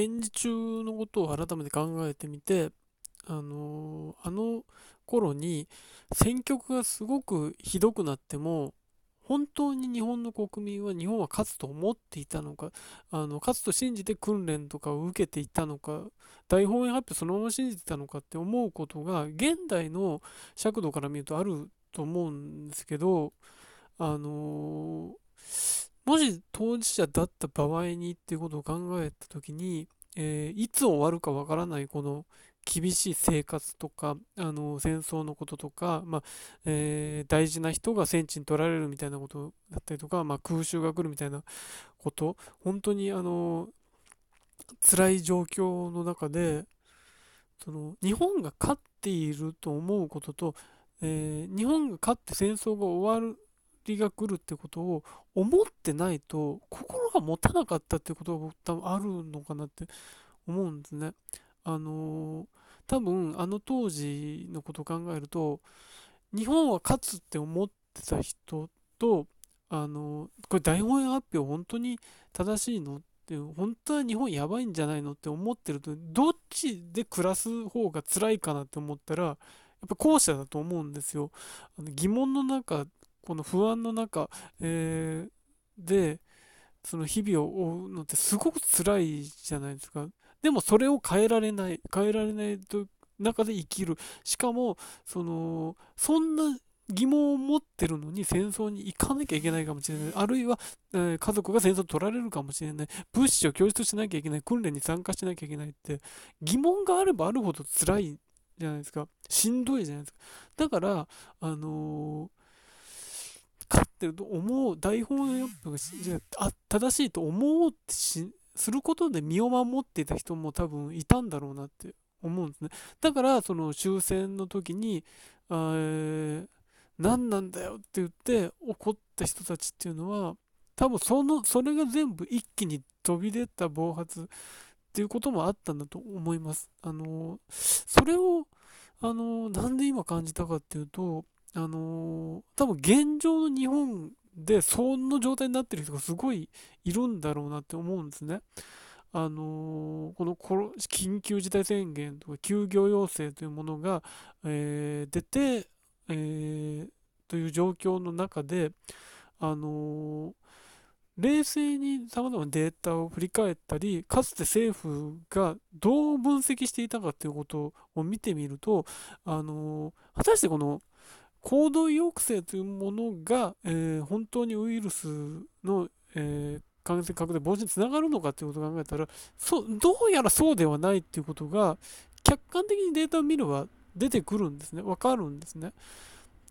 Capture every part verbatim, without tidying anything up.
戦時中のことを改めて考えてみて、あのー、あの頃に戦局がすごくひどくなっても本当に日本の国民は日本は勝つと思っていたのか、あの勝つと信じて訓練とかを受けていたのか、大本営発表そのまま信じてたのかって思うことが現代の尺度から見るとあると思うんですけど、あのー、もし当事者だった場合にっていうことを考えたときに、えー、いつ終わるかわからないこの厳しい生活とか、あの戦争のこととか、まあえー、大事な人が戦地に取られるみたいなことだったりとか、まあ、空襲が来るみたいなこと、本当にあの辛い状況の中でその日本が勝っていると思うことと、えー、日本が勝って戦争が終わりが来るってことを思ってないと心が持たなかったっていうことが多分あるのかなって思うんですね。あのー、多分あの当時のことを考えると日本は勝つって思ってた人と、あのー、これ大本営発表本当に正しいのって、本当は日本やばいんじゃないのって思ってると、どっちで暮らす方が辛いかなって思ったらやっぱ後者だと思うんですよ。あの疑問の中、この不安の中、えー、でその日々を追うのってすごく辛いじゃないですか。でもそれを変えられない変えられない中で生きる、しかもそのそんな疑問を持ってるのに戦争に行かなきゃいけないかもしれない、あるいは、えー、家族が戦争取られるかもしれない、物資を供出しなきゃいけない、訓練に参加しなきゃいけないって、疑問があればあるほど辛いじゃないですか、しんどいじゃないですか。だからあのー勝ってると思う、大本営発表が正しいと思うしすることで身を守っていた人も多分いたんだろうなって思うんですね。だからその終戦の時に、えー、何なんだよって言って怒った人たちっていうのは多分そのそれが全部一気に飛び出た暴発っていうこともあったんだと思います。あのそれをあのなんで今感じたかっていうと、あのー、多分現状の日本でそんな状態になってる人がすごいいるんだろうなって思うんですね。あのー、この緊急事態宣言とか休業要請というものが、えー、出て、えー、という状況の中で、あのー、冷静にさまざまなデータを振り返ったり、かつて政府がどう分析していたかということを見てみると、あのー、果たしてこの行動抑制というものが、えー、本当にウイルスの、えー、感染拡大防止につながるのかということを考えたら、そどうやらそうではないということが客観的にデータを見れば出てくるんですね。わかるんですね。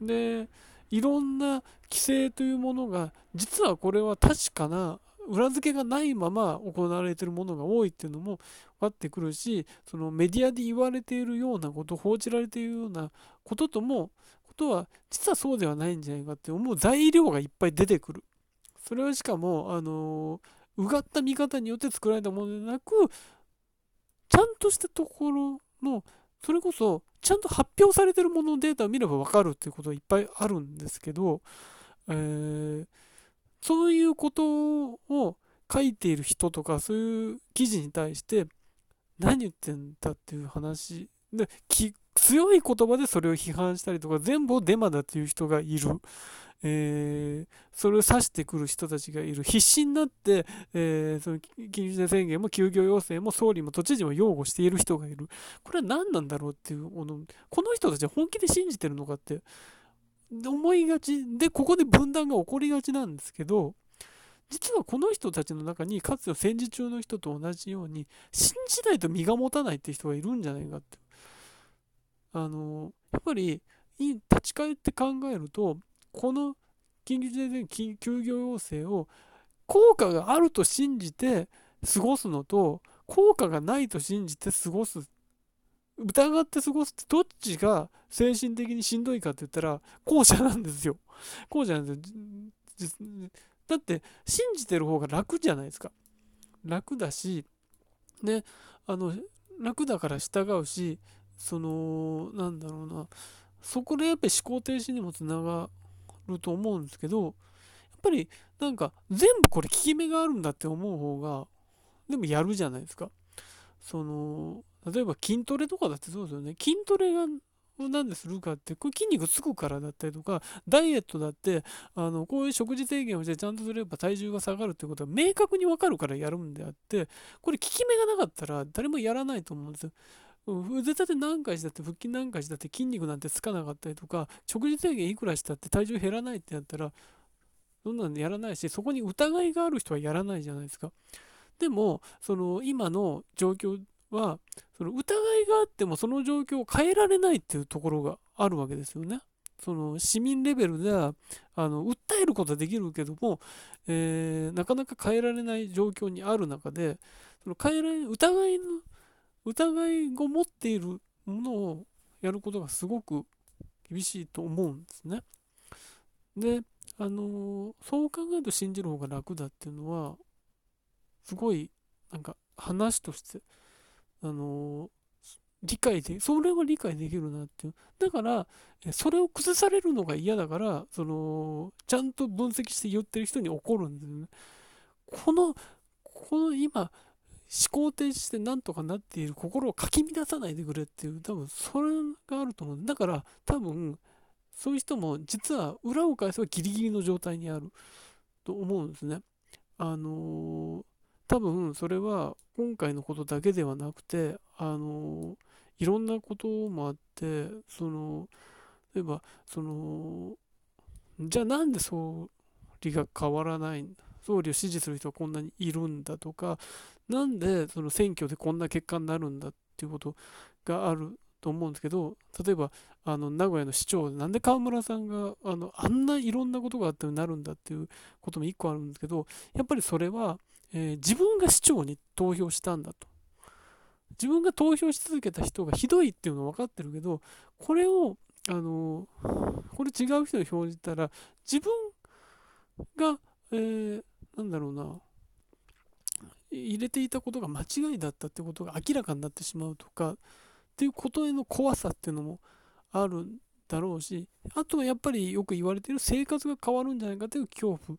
で、いろんな規制というものが実はこれは確かな裏付けがないまま行われているものが多いっていうのも分かってくるし、そのメディアで言われているようなこと、報じられているようなことともことは実はそうではないんじゃないかって思う材料がいっぱい出てくる。それはしかもあのうがった見方によって作られたものでなく、ちゃんとしたところのそれこそちゃんと発表されているもののデータを見れば分かるっていうことがいっぱいあるんですけど、えー、そういうことを書いている人とかそういう記事に対して何言ってんだっていう話で聞く、強い言葉でそれを批判したりとか、全部をデマだという人がいる、えー、それを指してくる人たちがいる、必死になって、えー、その緊急事態宣言も休業要請も総理も都知事も擁護している人がいる。これは何なんだろうっていう、この人たちは本気で信じてるのかって思いがちで、ここで分断が起こりがちなんですけど、実はこの人たちの中にかつて戦時中の人と同じように信じないと身が持たないっていう人がいるんじゃないかって、あのやっぱり立ち返って考えると、この緊急事態宣言休業要請を効果があると信じて過ごすのと効果がないと信じて過ごす、疑って過ごすってどっちが精神的にしんどいかって言ったら後者なんですよ。後者なんですよ。だって信じてる方が楽じゃないですか。楽だし、であの楽だから従うし、そのなんだろうな、そこでやっぱり思考停止にもつながると思うんですけど、やっぱりなんか全部これ効き目があるんだって思う方がでもやるじゃないですか。その例えば筋トレとかだってそうですよね。筋トレがなんでするかって、これ筋肉つくからだったりとか、ダイエットだってあのこういう食事制限をしてちゃんとすれば体重が下がるってことは明確に分かるからやるんであって、これ効き目がなかったら誰もやらないと思うんですよ。腕立て何回したって腹筋何回したって筋肉なんてつかなかったりとか、食事制限いくらしたって体重減らないってやったらそんなのやらないし、そこに疑いがある人はやらないじゃないですか。でもその今の状況はその疑いがあってもその状況を変えられないっていうところがあるわけですよね。その市民レベルではあの訴えることはできるけども、えー、なかなか変えられない状況にある中で、その変えられ疑いの疑いを持っているものをやることがすごく厳しいと思うんですね。で、あのそう考えると信じる方が楽だっていうのはすごいなんか話としてあの理解でそれは理解できるなっていう。だからそれを崩されるのが嫌だから、そのちゃんと分析して言ってる人に怒るんですよね。このこの今思考停止してなんとかなっている心をかき乱さないでくれっていう、多分それがあると思う。だから多分そういう人も実は裏を返せばギリギリの状態にあると思うんですね。あのー多分それは今回のことだけではなくて、あのいろんなこともあって、その例えばそのじゃあなんで総理が変わらない、総理を支持する人がこんなにいるんだとか、なんでその選挙でこんな結果になるんだっていうことがあると思うんですけど、例えばあの名古屋の市長なんで河村さんがあのあんないろんなことがあってなるんだっていうことも一個あるんですけど、やっぱりそれはえー、自分が市長に投票したんだと、自分が投票し続けた人がひどいっていうのは分かってるけど、これをあのこれ違う人に表示したら自分が、えー、なんだろうな入れていたことが間違いだったってことが明らかになってしまうとかっていうことへの怖さっていうのもあるんだろうし、あとはやっぱりよく言われている生活が変わるんじゃないかという恐怖。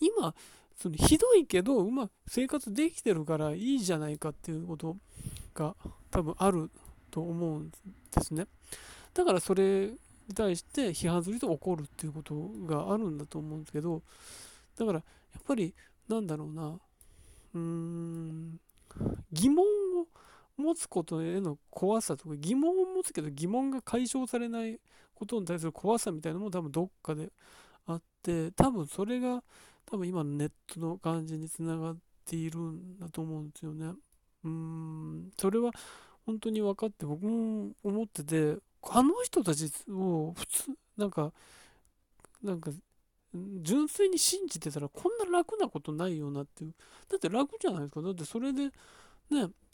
今そのひどいけどうまく生活できてるからいいじゃないかっていうことが多分あると思うんですね。だからそれに対して批判する人が怒るっていうことがあるんだと思うんですけど、だからやっぱりなんだろうなうーん疑問を持つことへの怖さとか、疑問を持つけど疑問が解消されないことに対する怖さみたいなのも多分どっかであって、多分それが多分今のネットの感じにつながっているんだと思うんですよね。うーんそれは本当に分かって、僕も思ってて、あの人たちを普通なんかなんか純粋に信じてたらこんな楽なことないよなっていう。だって楽じゃないですか。だってそれでね、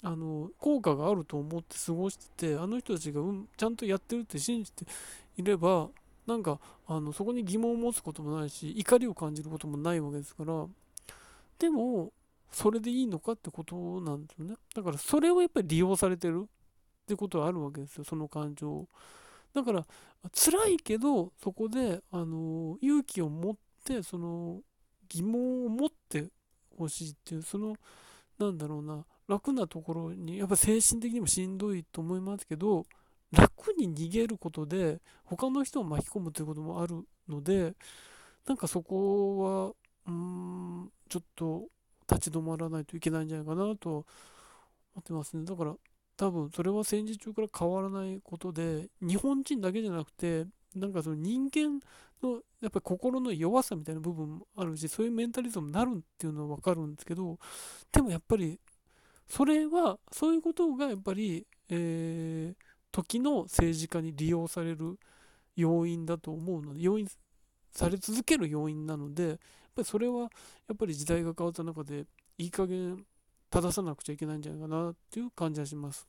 あの効果があると思って過ごしてて、あの人たちがうんちゃんとやってるって信じていれば、なんかあのそこに疑問を持つこともないし、怒りを感じることもないわけですから、でもそれでいいのかってことなんですよね。だからそれをやっぱり利用されてるってことはあるわけですよ、その感情を。だから辛いけどそこであの勇気を持ってその疑問を持ってほしいっていう、そのなんだろうな楽なところにやっぱ精神的にもしんどいと思いますけど、楽に逃げることで他の人を巻き込むということもあるので、なんかそこはうーんちょっと立ち止まらないといけないんじゃないかなと思ってますね。だから多分それは戦時中から変わらないことで、日本人だけじゃなくて、なんかその人間のやっぱり心の弱さみたいな部分もあるし、そういうメンタリズムになるっていうのは分かるんですけど、でもやっぱりそれはそういうことがやっぱりえー時の政治家に利用される要因だと思うので、要因され続ける要因なので、やっぱりそれはやっぱり時代が変わった中でいい加減正さなくちゃいけないんじゃないかなっていう感じがします。